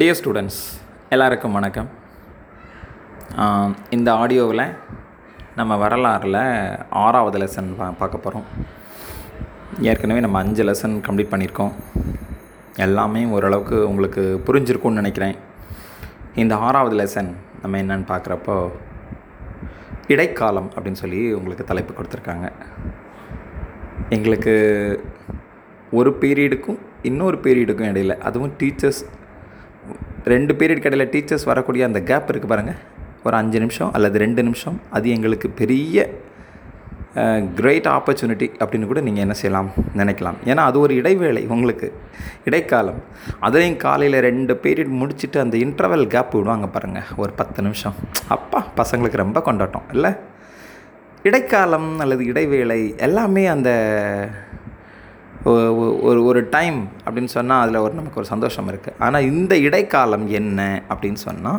Dear students, எல்லாருக்கும் வணக்கம். இந்த ஆடியோவில் நம்ம வரலாறில் 6வது லெசன் பார்க்க போகிறோம். ஏற்கனவே நம்ம 5 லெசன் கம்ப்ளீட் பண்ணியிருக்கோம். எல்லாமே ஓரளவுக்கு உங்களுக்கு புரிஞ்சிருக்கும்னு நினைக்கிறேன். இந்த 6வது லெசன் நம்ம என்னென்னு பார்க்குறப்போ இடைக்காலம் அப்படின்னு சொல்லி உங்களுக்கு தலைப்பு கொடுத்துருக்காங்க. எங்களுக்கு ஒரு பீரியடுக்கும் இன்னொரு பீரியடுக்கும் இடையில், அதுவும் டீச்சர்ஸ் 2 பீரியடுக்கு இடையில் டீச்சர்ஸ் வரக்கூடிய அந்த கேப் இருக்குது பாருங்கள், ஒரு 5 நிமிஷம் அல்லது 2 நிமிஷம், அது எங்களுக்கு பெரிய கிரேட் ஆப்பர்ச்சுனிட்டி அப்படின்னு கூட நீங்கள் என்ன செய்யலாம் நினைக்கலாம். ஏன்னா அது ஒரு இடைவேளை, உங்களுக்கு இடைக்காலம். அதுலேயும் காலையில் 2 பீரியட் முடிச்சுட்டு அந்த இன்டர்வல் கேப் விடுவாங்க பாருங்கள், ஒரு 10 நிமிஷம். அப்பா, பசங்களுக்கு ரொம்ப கொண்டாட்டம் இல்லை? இடைக்காலம் அல்லது இடைவேளை எல்லாமே அந்த ஒரு டைம் அப்படின்னு சொன்னால் அதில் ஒரு நமக்கு ஒரு சந்தோஷம் இருக்குது. ஆனால் இந்த இடைக்காலம் என்ன அப்படின்னு சொன்னால்,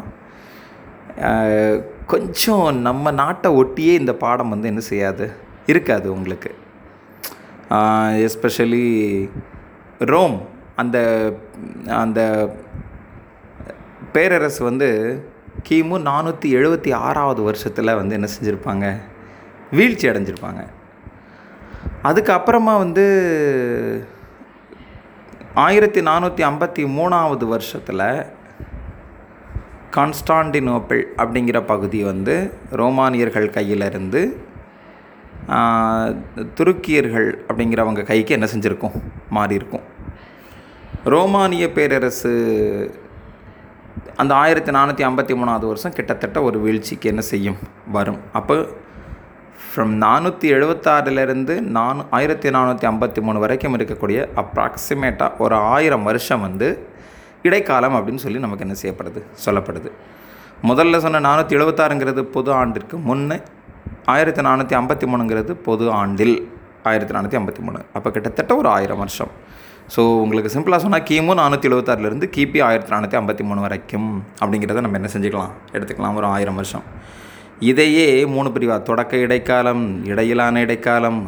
கொஞ்சம் நம்ம நாட்டை ஒட்டியே இந்த பாடம் வந்து என்ன செய்யாது இருக்காது உங்களுக்கு. எஸ்பெஷலி ரோம் அந்த அந்த பேரரசு வந்து கிமு 476 வருஷத்தில் வந்து என்ன செஞ்சுருப்பாங்க, வீழ்ச்சி அடைஞ்சிருப்பாங்க. அதுக்கப்புறமா வந்து 1453 வருஷத்தில் கான்ஸ்டாண்டினோப்பிள் அப்படிங்கிற பகுதி வந்து ரோமானியர்கள் கையிலிருந்து துருக்கியர்கள் அப்படிங்கிறவங்க கைக்கு என்ன செஞ்சுருக்கும், மாறியிருக்கும். ரோமானிய பேரரசு அந்த 1453 வருஷம் கிட்டத்தட்ட ஒரு வீழ்ச்சிக்கு என்ன செய்யும், வரும். அப்போ ஃப்ரம் 476 நான் 1453 வரைக்கும் இருக்கக்கூடிய அப்ராக்சிமேட்டாக ஒரு 1000 வருஷம் வந்து இடைக்காலம் அப்படின்னு சொல்லி நமக்கு என்ன செய்யப்படுது, சொல்லப்படுது. முதல்ல சொன்ன 476ங்கிறது பொது ஆண்டிற்கு முன்னே, 1453ங்கிறது பொது ஆண்டில் 1453. அப்போ கிட்டத்தட்ட ஒரு 1000 வருஷம். ஸோ உங்களுக்கு சிம்பிளாக சொன்னால் கிமு 476 கிபி 1453 வரைக்கும் அப்படிங்கிறத நம்ம என்ன செஞ்சுக்கலாம், எடுத்துக்கலாம், ஒரு 1000 வருஷம். இதையே 3 பிரிவாக, தொடக்க இடைக்காலம், இடையிலான இடைக்காலம்,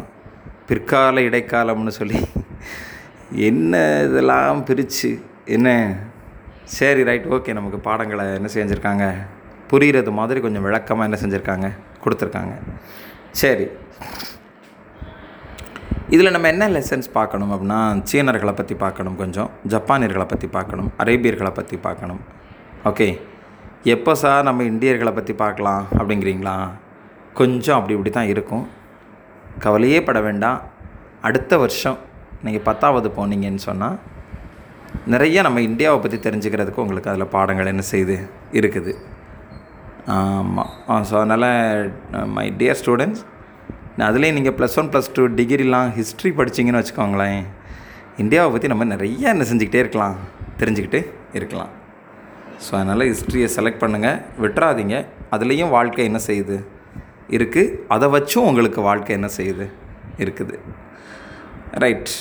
பிற்கால இடைக்காலம்னு சொல்லி என்ன இதெல்லாம் பிரித்து என்ன. சரி, ரைட், ஓகே. நமக்கு பாடங்களை என்ன செஞ்சுருக்காங்க, புரிகிறது மாதிரி கொஞ்சம் விளக்கமாக என்ன செஞ்சுருக்காங்க, கொடுத்துருக்காங்க. சரி, இதில் நம்ம என்ன லெசன்ஸ் பார்க்கணும் அப்படின்னா, சீனர்களை பற்றி பார்க்கணும், கொஞ்சம் ஜப்பானியர்களை பற்றி பார்க்கணும், அரேபியர்களை பற்றி பார்க்கணும். ஓகே, எப்போ சார் நம்ம இந்தியர்களை பற்றி பார்க்கலாம் அப்படிங்கிறீங்களா? கொஞ்சம் அப்படி இப்படி தான் இருக்கும். கவலையே பட வேண்டாம். அடுத்த வருஷம் நீங்கள் 10வது போனீங்கன்னு சொன்னால் நிறைய நம்ம இந்தியாவை பற்றி தெரிஞ்சுக்கிறதுக்கு உங்களுக்கு அதில் பாடங்கள் என்ன செய்யுது, இருக்குது. ஆமாம். ஸோ அதனால் மை டியர் ஸ்டூடெண்ட்ஸ், அதுலேயும் நீங்கள் +1 +2 டிகிரிலாம் ஹிஸ்ட்ரி படிச்சிங்கன்னு வச்சுக்கோங்களேன், இந்தியாவை பற்றி நம்ம நிறையா என்ன செஞ்சுக்கிட்டே இருக்கலாம், தெரிஞ்சுக்கிட்டு இருக்கலாம். ஸோ அதனால் ஹிஸ்ட்ரியை செலக்ட் பண்ணுங்கள், விட்டுறாதீங்க. அதுலேயும் வாழ்க்கை என்ன செய்யுது, இருக்குது. அதை வச்சும் உங்களுக்கு வாழ்க்கை என்ன செய்யுது, இருக்குது. ரைட்.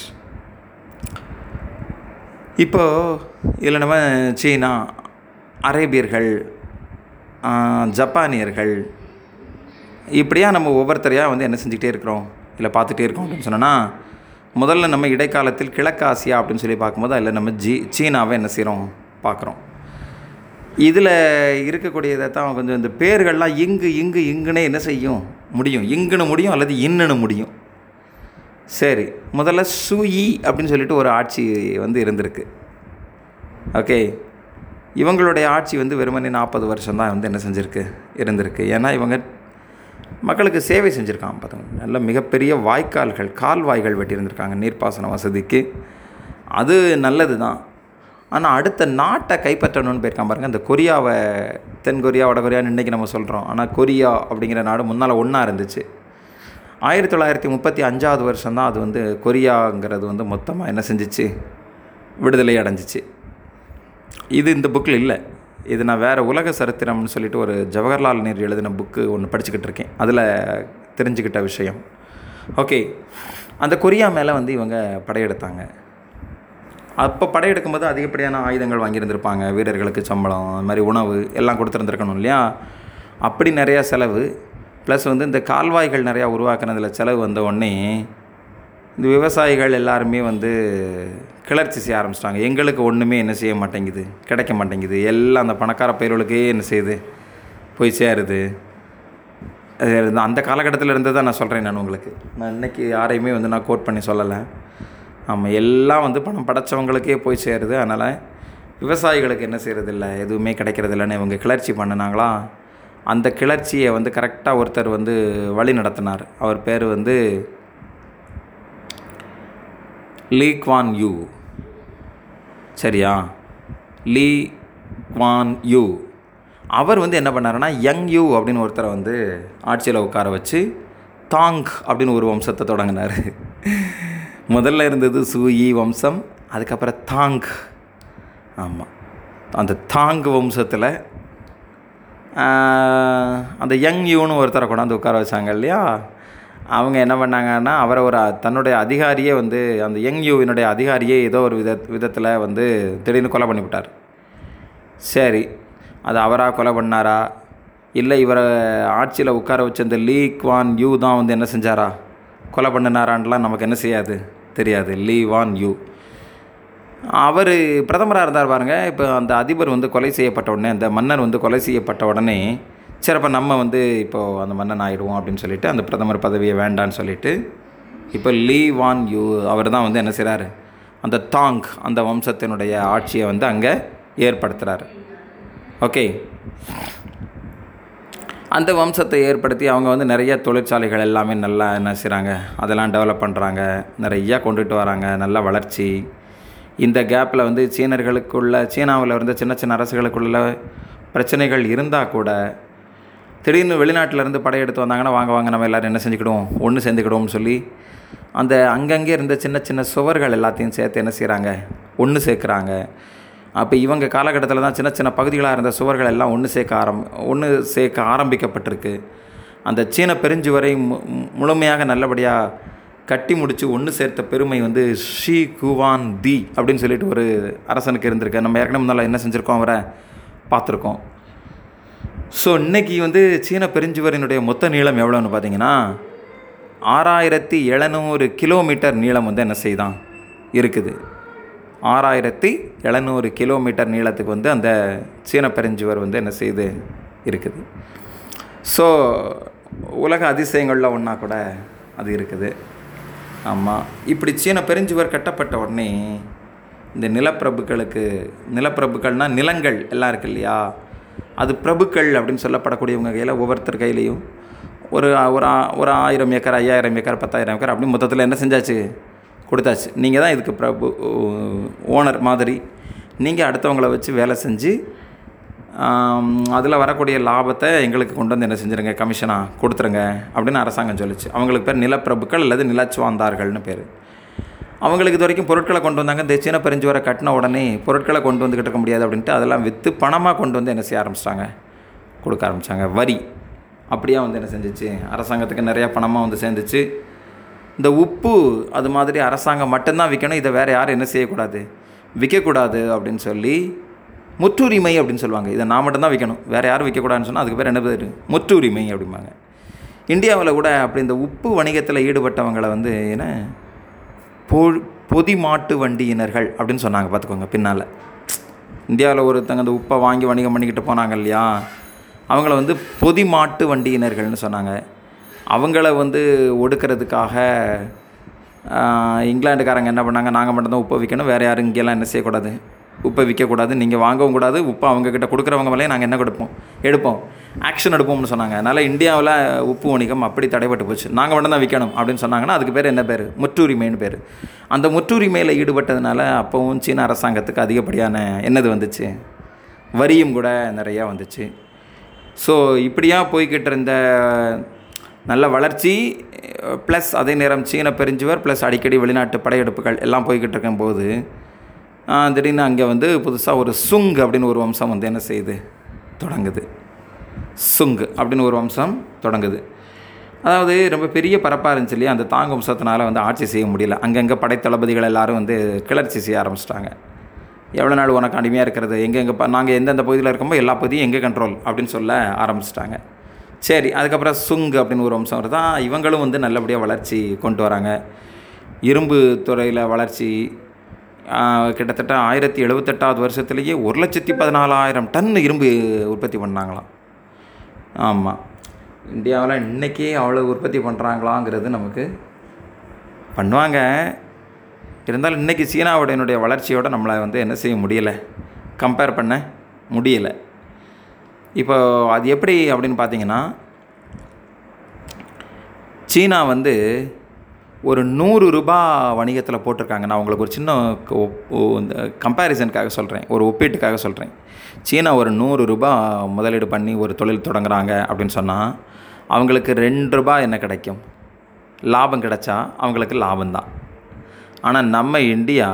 இப்போது இதில் நம்ம சீனா, அரேபியர்கள், ஜப்பானியர்கள், இப்படியா நம்ம ஒவ்வொருத்தரையாக வந்து என்ன செஞ்சுக்கிட்டே இருக்கிறோம், இல்லை பார்த்துட்டே இருக்கோம் அப்படின்னு சொன்னோன்னா, முதல்ல நம்ம இடைக்காலத்தில் கிழக்காசியா அப்படின்னு சொல்லி பார்க்கும்போது அதில் நம்ம சீனாவை என்ன செய்கிறோம், பார்க்குறோம். இதில் இருக்கக்கூடியதை தான் கொஞ்சம் இந்த பேர்கள்லாம் இங்கு இங்கு இங்குன்னே என்ன செய்யும், முடியும். இங்குன்னு முடியும் அல்லது இன்னுன்னு முடியும். சரி, முதல்ல சூயி அப்படின்னு சொல்லிட்டு ஒரு ஆட்சி வந்து இருந்திருக்கு. ஓகே, இவங்களுடைய ஆட்சி வந்து வெறுமனே 40 வருஷம் தான் வந்து என்ன செஞ்சுருக்கு, இருந்திருக்கு. ஏன்னா இவங்க மக்களுக்கு சேவை செஞ்சுருக்காங்க பார்த்தோம். நல்ல மிகப்பெரிய வாய்க்கால்கள், கால்வாய்கள் வெட்டியிருந்திருக்காங்க நீர்ப்பாசன வசதிக்கு. அது நல்லது தான். ஆனால் அடுத்த நாட்டை கைப்பற்றணும்னு போயிருக்கான் பாருங்கள், இந்த கொரியாவை, தென்கொரியா வடகொரியான்னு இன்றைக்கி நம்ம சொல்கிறோம். ஆனால் கொரியா அப்படிங்கிற நாடு முன்னால் ஒன்றா இருந்துச்சு. 1935 வருஷம்தான் அது வந்து கொரியாங்கிறது வந்து மொத்தமாக என்ன செஞ்சிச்சு, விடுதலை அடைஞ்சிச்சு. இது இந்த புக்கில் இல்லை, இது நான் வேறு உலக சரித்திரம்னு சொல்லிட்டு ஒரு ஜவஹர்லால் நேரு எழுதின புக்கு ஒன்று படிச்சுக்கிட்டு இருக்கேன், அதில் தெரிஞ்சுக்கிட்ட விஷயம். ஓகே, அந்த கொரியா மேலே வந்து இவங்க படையெடுத்தாங்க. அப்போ படையெடுக்கும்போது அதிகப்படியான ஆயுதங்கள் வாங்கியிருந்திருப்பாங்க, வீரர்களுக்கு சம்பளம், அது மாதிரி உணவு எல்லாம் கொடுத்துருந்துருக்கணும் இல்லையா. அப்படி நிறையா செலவு, ப்ளஸ் வந்து இந்த கால்வாய்கள் நிறையா உருவாக்குனதில் செலவு வந்த உடனே இந்த விவசாயிகள் எல்லாருமே வந்து கிளர்ச்சி செய்ய ஆரம்பிச்சிட்டாங்க. எங்களுக்கு ஒன்றுமே என்ன செய்ய மாட்டேங்குது, கிடைக்க மாட்டேங்குது, எல்லாம் அந்த பணக்கார பயிர்களுக்கே என்ன செய்யுது போய் சேருது. அது அந்த காலகட்டத்தில் இருந்தது தான் நான் சொல்கிறேன். நான் உங்களுக்கு நான் இன்றைக்கி யாரையுமே வந்து நான் கோட் பண்ணி சொல்லலை. ஆமாம், எல்லாம் வந்து பணம் படைத்தவங்களுக்கே போய் சேருது. அதனால் விவசாயிகளுக்கு என்ன செய்கிறதில்ல, எதுவுமே கிடைக்கிறதில்லன்னு இவங்க கிளர்ச்சி பண்ணினாங்களா. அந்த கிளர்ச்சியை வந்து கரெக்டாக ஒருத்தர் வந்து வழி நடத்தினார். அவர் பேர் வந்து லீக்வான் யூ. சரியா, லீக்வான் யூ. அவர் வந்து என்ன பண்ணாருன்னா, யங் யூ அப்படின்னு ஒருத்தரை வந்து ஆட்சியில் உட்கார வச்சு தாங் அப்படின்னு ஒரு வம்சத்தை தொடங்கினார். முதல்ல இருந்தது சூயி வம்சம், அதுக்கப்புறம் தாங். ஆமாம், அந்த தாங் வம்சத்தில் அந்த யங் யூன்னு ஒருத்தரை கொண்டாந்து உட்கார வச்சாங்க இல்லையா. அவங்க என்ன பண்ணாங்கன்னா, அவரை ஒரு தன்னுடைய அதிகாரியே வந்து அந்த யங் யூவினுடைய அதிகாரியே ஏதோ ஒரு விதத்தில் வந்து திடீர்னு கொலை பண்ணிவிட்டார். சரி, அது அவராக கொலை பண்ணாரா, இல்லை இவரை ஆட்சியில் உட்கார வச்ச இந்த லீ குவான் யூ தான் வந்து என்ன செஞ்சாரா, கொலை பண்ணினாரான்லாம் நமக்கு என்ன செய்யாது தெரியாது. லீக்வான் யூ அவர் பிரதமராக இருந்தார் பாருங்கள். இப்போ அந்த அதிபர் வந்து கொலை செய்யப்பட்ட உடனே, அந்த மன்னர் வந்து கொலை செய்யப்பட்ட உடனே, சரி அப்போ நம்ம வந்து இப்போது அந்த மன்னன் ஆகிடுவோம் அப்படின்னு சொல்லிவிட்டு அந்த பிரதமர் பதவியை வேண்டான்னு சொல்லிவிட்டு இப்போ லீக்வான் யூ அவர் தான் வந்து என்ன செய்கிறாரு, அந்த தாங் அந்த வம்சத்தினுடைய ஆட்சியை வந்து அங்கே ஏற்படுத்துகிறாரு. ஓகே, அந்த வம்சத்தை ஏற்படுத்தி அவங்க வந்து நிறைய தொழிற்சாலைகள் எல்லாமே நல்லா என்ன செய்கிறாங்க, அதெல்லாம் டெவலப் பண்ணுறாங்க, நிறையா கொண்டுகிட்டு வராங்க, நல்லா வளர்ச்சி. இந்த கேப்பில் வந்து சீனாவில் இருந்த சின்ன சின்ன அரசுகளுக்குள்ள பிரச்சனைகள் இருந்தால் கூட திடீர்னு வெளிநாட்டிலேருந்து படையெடுத்து வந்தாங்கன்னா வாங்க நம்ம எல்லோரும் என்ன செஞ்சுக்கிடுவோம், ஒன்று சேர்ந்துக்கிடுவோம்னு சொல்லி அந்த அங்கங்கே இருந்த சின்ன சின்ன சுவர்கள் எல்லாத்தையும் சேர்த்து என்ன செய்கிறாங்க, ஒன்று சேர்க்குறாங்க. அப்போ இவங்க காலகட்டத்தில் தான் சின்ன சின்ன பகுதிகளாக இருந்த சுவர்கள் எல்லாம் ஒன்று சேர்க்க ஆரம்பிக்கப்பட்டிருக்கு. அந்த சீன பெருஞ்சுவரை முழுமையாக நல்லபடியாக கட்டி முடித்து ஒன்று சேர்த்த பெருமை வந்து ஷீ குவான் தி அப்படின்னு சொல்லிட்டு ஒரு அரசனுக்கு இருந்திருக்கு. நம்ம ஏற்கனவே முன்னால் என்ன செஞ்சுருக்கோம், அவரை பார்த்துருக்கோம். ஸோ இன்றைக்கி வந்து சீன பெருஞ்சுவரினுடைய மொத்த நீளம் எவ்வளோன்னு பார்த்தீங்கன்னா 6700 கிலோமீட்டர் நீளம் வந்து என்ன செய்தான் இருக்குது. 6700 கிலோமீட்டர் நீளத்துக்கு வந்து அந்த சீன பெருஞ்சுவர் வந்து என்ன செய்து இருக்குது. ஸோ உலக அதிசயங்களில் ஒன்றா கூட அது இருக்குது. ஆமாம், இப்படி சீன பெருஞ்சுவர் கட்டப்பட்ட உடனே இந்த நிலப்பிரபுக்கள்னால் நிலங்கள் எல்லாம் இருக்குது இல்லையா, அது பிரபுக்கள் அப்படின்னு சொல்லப்படக்கூடியவங்க கையில், ஒவ்வொருத்தர் கையிலையும் ஒரு 1000 ஏக்கர், 5000 ஏக்கர், 10000 ஏக்கர் அப்படி மொத்தத்தில் என்ன செஞ்சாச்சு, கொடுத்தாச்சு. நீங்கள் தான் இதுக்கு பிரபு ஓனர் மாதிரி நீங்கள் அடுத்தவங்கள வச்சு வேலை செஞ்சு அதில் வரக்கூடிய லாபத்தை எங்களுக்கு கொண்டு வந்து என்ன செஞ்சுருங்க, கமிஷனாக கொடுத்துருங்க அப்படின்னு அரசாங்கம் சொல்லிச்சு. அவங்களுக்கு பேர் நிலப்பிரபுக்கள் அல்லது நிலச்சுவாந்தார்கள்னு பேர். அவங்களுக்கு இது வரைக்கும் பொருட்களை கொண்டு வந்தாங்க. இந்த சீன பெருஞ்சுவரை கட்டின உடனே பொருட்களை கொண்டு வந்துக்கிட்டு இருக்க முடியாது அப்படின்ட்டு அதெல்லாம் விற்று பணமாக கொண்டு வந்து என்ன செய்ய ஆரம்பிச்சிட்டாங்க, கொடுக்க ஆரம்பித்தாங்க. வரி அப்படியே வந்து என்ன செஞ்சிச்சு, அரசாங்கத்துக்கு நிறையா பணமாக வந்து சேர்ந்துச்சு. இந்த உப்பு அது மாதிரி அரசாங்கம் மட்டும்தான் விற்கணும், இதை வேறு யாரும் என்ன செய்யக்கூடாது, விற்கக்கூடாது அப்படின்னு சொல்லி முற்றுரிமை அப்படின்னு சொல்லுவாங்க. இதை நான் மட்டும்தான் விற்கணும், வேறு யாரும் விற்கக்கூடாதுன்னு சொன்னால் அதுக்கு பேர் என்ன பேர், முற்றுரிமை அப்படிம்பாங்க. இந்தியாவில் கூட அப்படி இந்த உப்பு வணிகத்தில் ஈடுபட்டவங்களை வந்து என்ன பொதிமாட்டு வண்டியினர்கள் அப்படின்னு சொன்னாங்க. பார்த்துக்கோங்க, பின்னால் இந்தியாவில் ஒருத்தங்க அந்த உப்பை வாங்கி வணிகம் பண்ணிக்கிட்டு போனாங்க இல்லையா, அவங்கள வந்து பொதிமாட்டு வண்டியினர்கள்னு சொன்னாங்க. அவங்கள வந்து ஒடுக்கிறதுக்காக இங்கிலாண்டுக்காரங்க என்ன பண்ணாங்க, நாங்கள் மட்டும்தான் உப்பை விற்கணும், வேறு யாரும் இங்கெல்லாம் என்ன செய்யக்கூடாது, உப்பை விற்கக்கூடாது, நீங்கள் வாங்கவும் கூடாது, உப்பை அவங்கக்கிட்ட கொடுக்குறவங்க மேலே நாங்கள் என்ன எடுப்போம் ஆக்ஷன் எடுப்போம்னு சொன்னாங்க. அதனால் இந்தியாவில் உப்பு வணிகம் அப்படி தடைபட்டு போச்சு. நாங்கள் மட்டும் தான் விற்கணும் அப்படின்னு சொன்னாங்கன்னா அதுக்கு பேர் என்ன பேர், முற்றுரிமைன்னு பேர். அந்த முற்றுரிமையில் ஈடுபட்டதுனால அப்போவும் சீன அரசாங்கத்துக்கு அதிகப்படியான என்னது வந்துச்சு, வரியும் கூட நிறையா வந்துச்சு. ஸோ இப்படியா போய்கிட்டு இருந்த நல்ல வளர்ச்சி ப்ளஸ் அதே நேரம் சீன பெருஞ்சுவர் ப்ளஸ் அடிக்கடி வெளிநாட்டு படையெடுப்புகள் எல்லாம் போய்கிட்டு இருக்கும்போது திடீர்னு அங்கே வந்து புதுசாக ஒரு சுங் அப்படின்னு ஒரு வம்சம் வந்து என்ன செய்யுது தொடங்குது. சுங் அப்படின்னு ஒரு வம்சம் தொடங்குது. அதாவது ரொம்ப பெரிய பரப்பாக இருந்துச்சு இல்லையா, அந்த தாங் வம்சத்தினால வந்து ஆட்சி செய்ய முடியல. அங்கங்கே படைத்தளபதிகள் எல்லோரும் வந்து கிளர்ச்சி செய்ய ஆரம்பிச்சிட்டாங்க. எவ்வளோ நாள் உனக்கு அடிமையாக இருக்கிறது, எங்கெங்கே நாங்கள் எந்தெந்த பகுதியில் இருக்கோமோ எல்லா பகுதியும் எங்கே கண்ட்ரோல் அப்படின்னு சொல்ல ஆரம்பிச்சிட்டாங்க. சரி, அதுக்கப்புறம் சுங் அப்படின்னு ஒரு வம்சம் வருதான். இவங்களும் வந்து நல்லபடியாக வளர்ச்சி கொண்டு வராங்க. இரும்பு துறையில் வளர்ச்சி கிட்டத்தட்ட 1078வது வருஷத்துலேயே 1,14,000 டன் இரும்பு உற்பத்தி பண்ணாங்களாம். ஆமாம், இந்தியாவில் இன்றைக்கே அவ்வளோ உற்பத்தி பண்ணுறாங்களாங்கிறது நமக்கு பண்ணுவாங்க. இருந்தாலும் இன்றைக்கி சீனாவுடைய வளர்ச்சியோடு நம்மளை வந்து என்ன செய்ய முடியலை, கம்பேர் பண்ண முடியலை. இப்போ அது எப்படி அப்படின்னு பார்த்தீங்கன்னா, சீனா வந்து ஒரு 100 ரூபா வணிகத்தில் போட்டிருக்காங்க. நான் உங்களுக்கு ஒரு சின்ன கம்பேரிசனுக்காக சொல்கிறேன், ஒரு ஒப்பீட்டுக்காக சொல்கிறேன். சீனா ஒரு 100 ரூபா முதலீடு பண்ணி ஒரு தொழில் தொடங்குறாங்க அப்படின்னு சொன்னால் அவங்களுக்கு 2 ரூபா என்ன கிடைக்கும், லாபம் கிடைச்சா அவங்களுக்கு லாபம்தான். ஆனால் நம்ம இந்தியா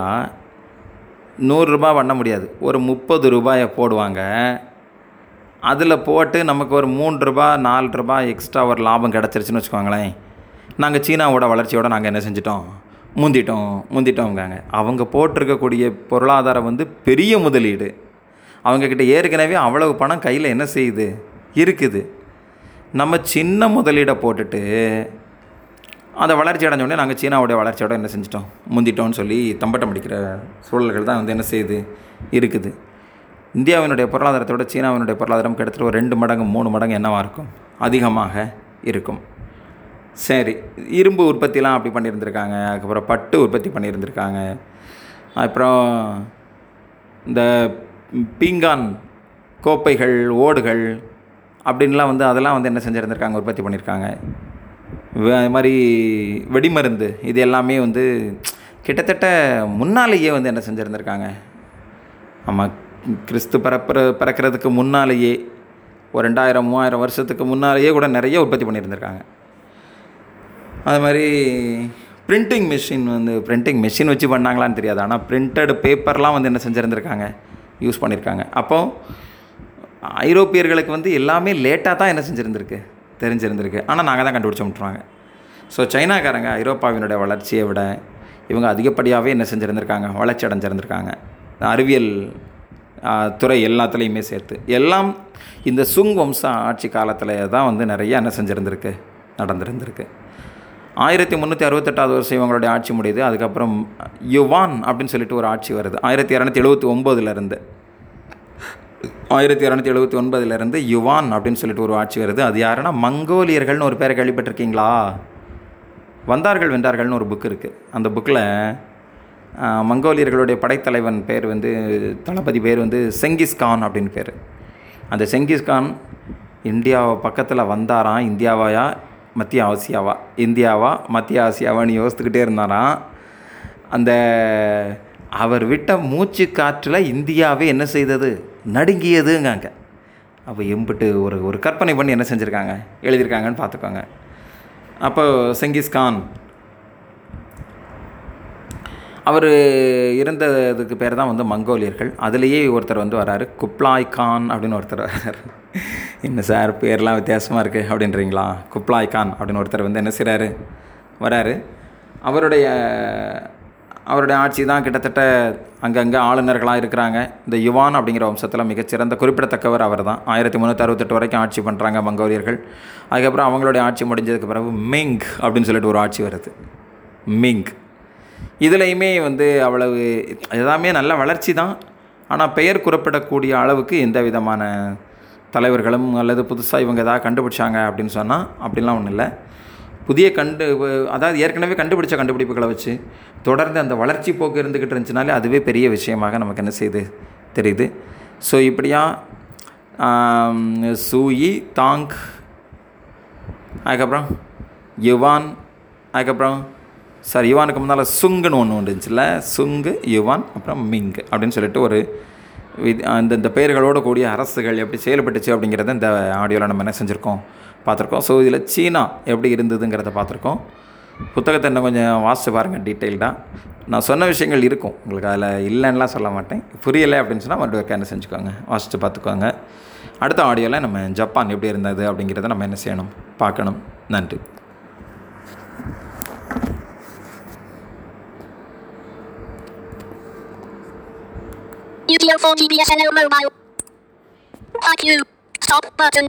100 ரூபா பண்ண முடியாது, ஒரு 30 ரூபாயை போடுவாங்க. அதில் போட்டு நமக்கு ஒரு 3 ரூபா 4 ரூபா எக்ஸ்ட்ரா ஒரு லாபம் கிடச்சிருச்சுன்னு வச்சுக்கோங்களேன். நாங்கள் சீனாவோட வளர்ச்சியோடு நாங்கள் என்ன செஞ்சிட்டோம், முந்திட்டோங்காங்க. அவங்க போட்டிருக்கக்கூடிய பொருளாதாரம் வந்து பெரிய முதலீடு, அவங்கக்கிட்ட ஏற்கனவே அவ்வளவு பணம் கையில் என்ன செய்யுது இருக்குது. நம்ம சின்ன முதலீடை போட்டுட்டு அதை வளர்ச்சி அடைஞ்சோடனே நாங்கள் சீனாவுடைய வளர்ச்சியோடு என்ன செஞ்சிட்டோம், முந்திட்டோன்னு சொல்லி தம்பட்டம் அடிக்கிற சூழல்கள் தான் வந்து என்ன செய்யுது இருக்குது. இந்தியாவினுடைய பொருளாதாரத்தோட சீனாவினுடைய பொருளாதாரம் கிட்டத்தட்ட ஒரு 2 மடங்கு 3 மடங்கு என்னவாக இருக்கும், அதிகமாக இருக்கும். சரி, இரும்பு உற்பத்திலாம் அப்படி பண்ணியிருந்திருக்காங்க, அதுக்கப்புறம் பட்டு உற்பத்தி பண்ணியிருந்திருக்காங்க, அப்புறம் இந்த பீங்கான் கோப்பைகள் ஓடுகள் அப்படின்லாம் வந்து அதெல்லாம் வந்து என்ன செஞ்சுருந்துருக்காங்க, உற்பத்தி பண்ணியிருக்காங்க. அது மாதிரி வெடிமருந்து, இது எல்லாமே வந்து கிட்டத்தட்ட முன்னாலேயே வந்து என்ன செஞ்சுருந்துருக்காங்க. ஆமாம், கிறிஸ்து பிறக்கிறதுக்கு முன்னாலேயே ஒரு 2000 3000 வருஷத்துக்கு முன்னாலேயே கூட நிறைய உற்பத்தி பண்ணியிருந்திருக்காங்க. அது மாதிரி பிரிண்டிங் மிஷின் வச்சு பண்ணாங்களான்னு தெரியாது, ஆனால் பிரிண்டட் பேப்பர்லாம் வந்து என்ன செஞ்சுருந்துருக்காங்க, யூஸ் பண்ணியிருக்காங்க. அப்போது ஐரோப்பியர்களுக்கு வந்து எல்லாமே லேட்டாக தான் என்ன செஞ்சுருந்துருக்கு, தெரிஞ்சிருந்திருக்கு. ஆனால் நாங்கள் தான் கண்டுபிடிச்சி விட்டுருவாங்க. ஸோ சைனாக்காரங்க ஐரோப்பாவினுடைய வளர்ச்சியை விட இவங்க அதிகப்படியாகவே என்ன செஞ்சுருந்துருக்காங்க, வளர்ச்சி அடைஞ்சிருந்துருக்காங்க. அறிவியல் துறை எல்லாத்துலேயுமே சேர்த்து எல்லாம் இந்த சுங் வம்ச ஆட்சி காலத்தில் தான் வந்து நிறையா என்ன செஞ்சுருந்துருக்கு, நடந்திருந்திருக்கு. 1368வது வருஷம் இவங்களுடைய ஆட்சி முடியுது. அதுக்கப்புறம் யுவான் அப்படின்னு சொல்லிட்டு ஒரு ஆட்சி வருது. 1279 யுவான் அப்படின்னு சொல்லிட்டு ஒரு ஆட்சி வருது. அது யாருன்னா மங்கோலியர்கள்னு ஒரு பேரை கேள்விப்பட்டிருக்கீங்களா? வந்தார்கள் வென்றார்கள்னு ஒரு புக் இருக்குது. அந்த புக்கில் மங்கோலியர்களுடைய படைத்தலைவன் பேர் வந்து, தளபதி பேர் வந்து செங்கிஷ்கான் அப்படின்னு பேர். அந்த செங்கிஷ்கான் இந்தியாவை பக்கத்தில் வந்தாராம். இந்தியாவாயா மத்திய ஆசியாவா, இந்தியாவா மத்திய ஆசியாவான்னு யோசித்துக்கிட்டே இருந்தாராம். அந்த அவர் விட்ட மூச்சு காற்றில் இந்தியாவே என்ன செய்தது, நடுங்கியதுங்காங்க. அப்போ எம்பிட்டு ஒரு கற்பனை பண்ணி என்ன செஞ்சுருக்காங்க, எழுதியிருக்காங்கன்னு பார்த்துக்கோங்க. அப்போ செங்கிஷ்கான் அவர் இருந்ததுக்கு பேர் தான் வந்து மங்கோலியர்கள். அதுலேயே ஒருத்தர் வந்து வராரு, குப்லாய்கான் அப்படின்னு ஒருத்தர் வர்றாரு. என்ன சார் பேர்லாம் வித்தியாசமாக இருக்குது அப்படின்றீங்களா? குப்லாய்கான் அப்படின்னு ஒருத்தர் வந்து என்ன செய்கிறாரு, வராரு. அவருடைய ஆட்சி தான் கிட்டத்தட்ட அங்கங்கே ஆளுநர்களாக இருக்கிறாங்க. இந்த யுவான் அப்படிங்கிற வம்சத்தில் மிகச்சிறந்த குறிப்பிடத்தக்கவர் அவர் தான். 1368 வரைக்கும் ஆட்சி பண்ணுறாங்க மங்கோலியர்கள். அதுக்கப்புறம் அவங்களுடைய ஆட்சி முடிஞ்சதுக்கு பிறகு மிங் அப்படின்னு சொல்லிட்டு ஒரு ஆட்சி வருது. மிங் இதுலேயுமே வந்து அவ்வளவு எல்லாமே நல்ல வளர்ச்சி தான். ஆனால் பெயர் குறிப்பிடக்கூடிய அளவுக்கு எந்த விதமான தலைவர்களும் அல்லது புதுசாக இவங்க எதாவது கண்டுபிடிச்சாங்க அப்படின்னு சொன்னால் அப்படிலாம் ஒன்றும் இல்லை. ஏற்கனவே கண்டுபிடிச்ச கண்டுபிடிப்புகளை வச்சு தொடர்ந்து அந்த வளர்ச்சி போக்கு இருந்துக்கிட்டு இருந்துச்சுனாலே அதுவே பெரிய விஷயமாக நமக்கு என்ன செய்யுது, தெரியுது. ஸோ இப்படியா சூயி, தாங், அதுக்கப்புறம் யுவான், அதுக்கப்புறம் யுவானுக்கு முன்னால் சுங்குன்னு ஒன்று வந்துச்சுல்ல, சுங்கு, யுவான், அப்புறம் மிங் அப்படின்னு சொல்லிட்டு ஒரு இந்த பெயர்களோடு கூடிய அரசுகள் எப்படி செயல்பட்டுச்சு அப்படிங்கிறத இந்த ஆடியோவில் நம்ம என்ன செஞ்சுருக்கோம், பார்த்துருக்கோம். ஸோ இதில் சீனா எப்படி இருந்ததுங்கிறத பார்த்துருக்கோம். புத்தகத்தை இன்னும் கொஞ்சம் வாசித்து பாருங்கள் டீட்டெயில்டாக. நான் சொன்ன விஷயங்கள் இருக்கும் உங்களுக்கு, அதில் இல்லைன்னுலாம் சொல்ல மாட்டேன். புரியலை அப்படின்னு சொன்னால் மறுபடியும் என்ன செஞ்சுக்கோங்க, வாசித்து பார்த்துக்கோங்க. அடுத்த ஆடியோவில் நம்ம ஜப்பான் எப்படி இருந்தது அப்படிங்கிறத நம்ம என்ன செய்யணும், பார்க்கணும். நன்றி. Your phone TBS Hello Mobile. Thank you. Stop button.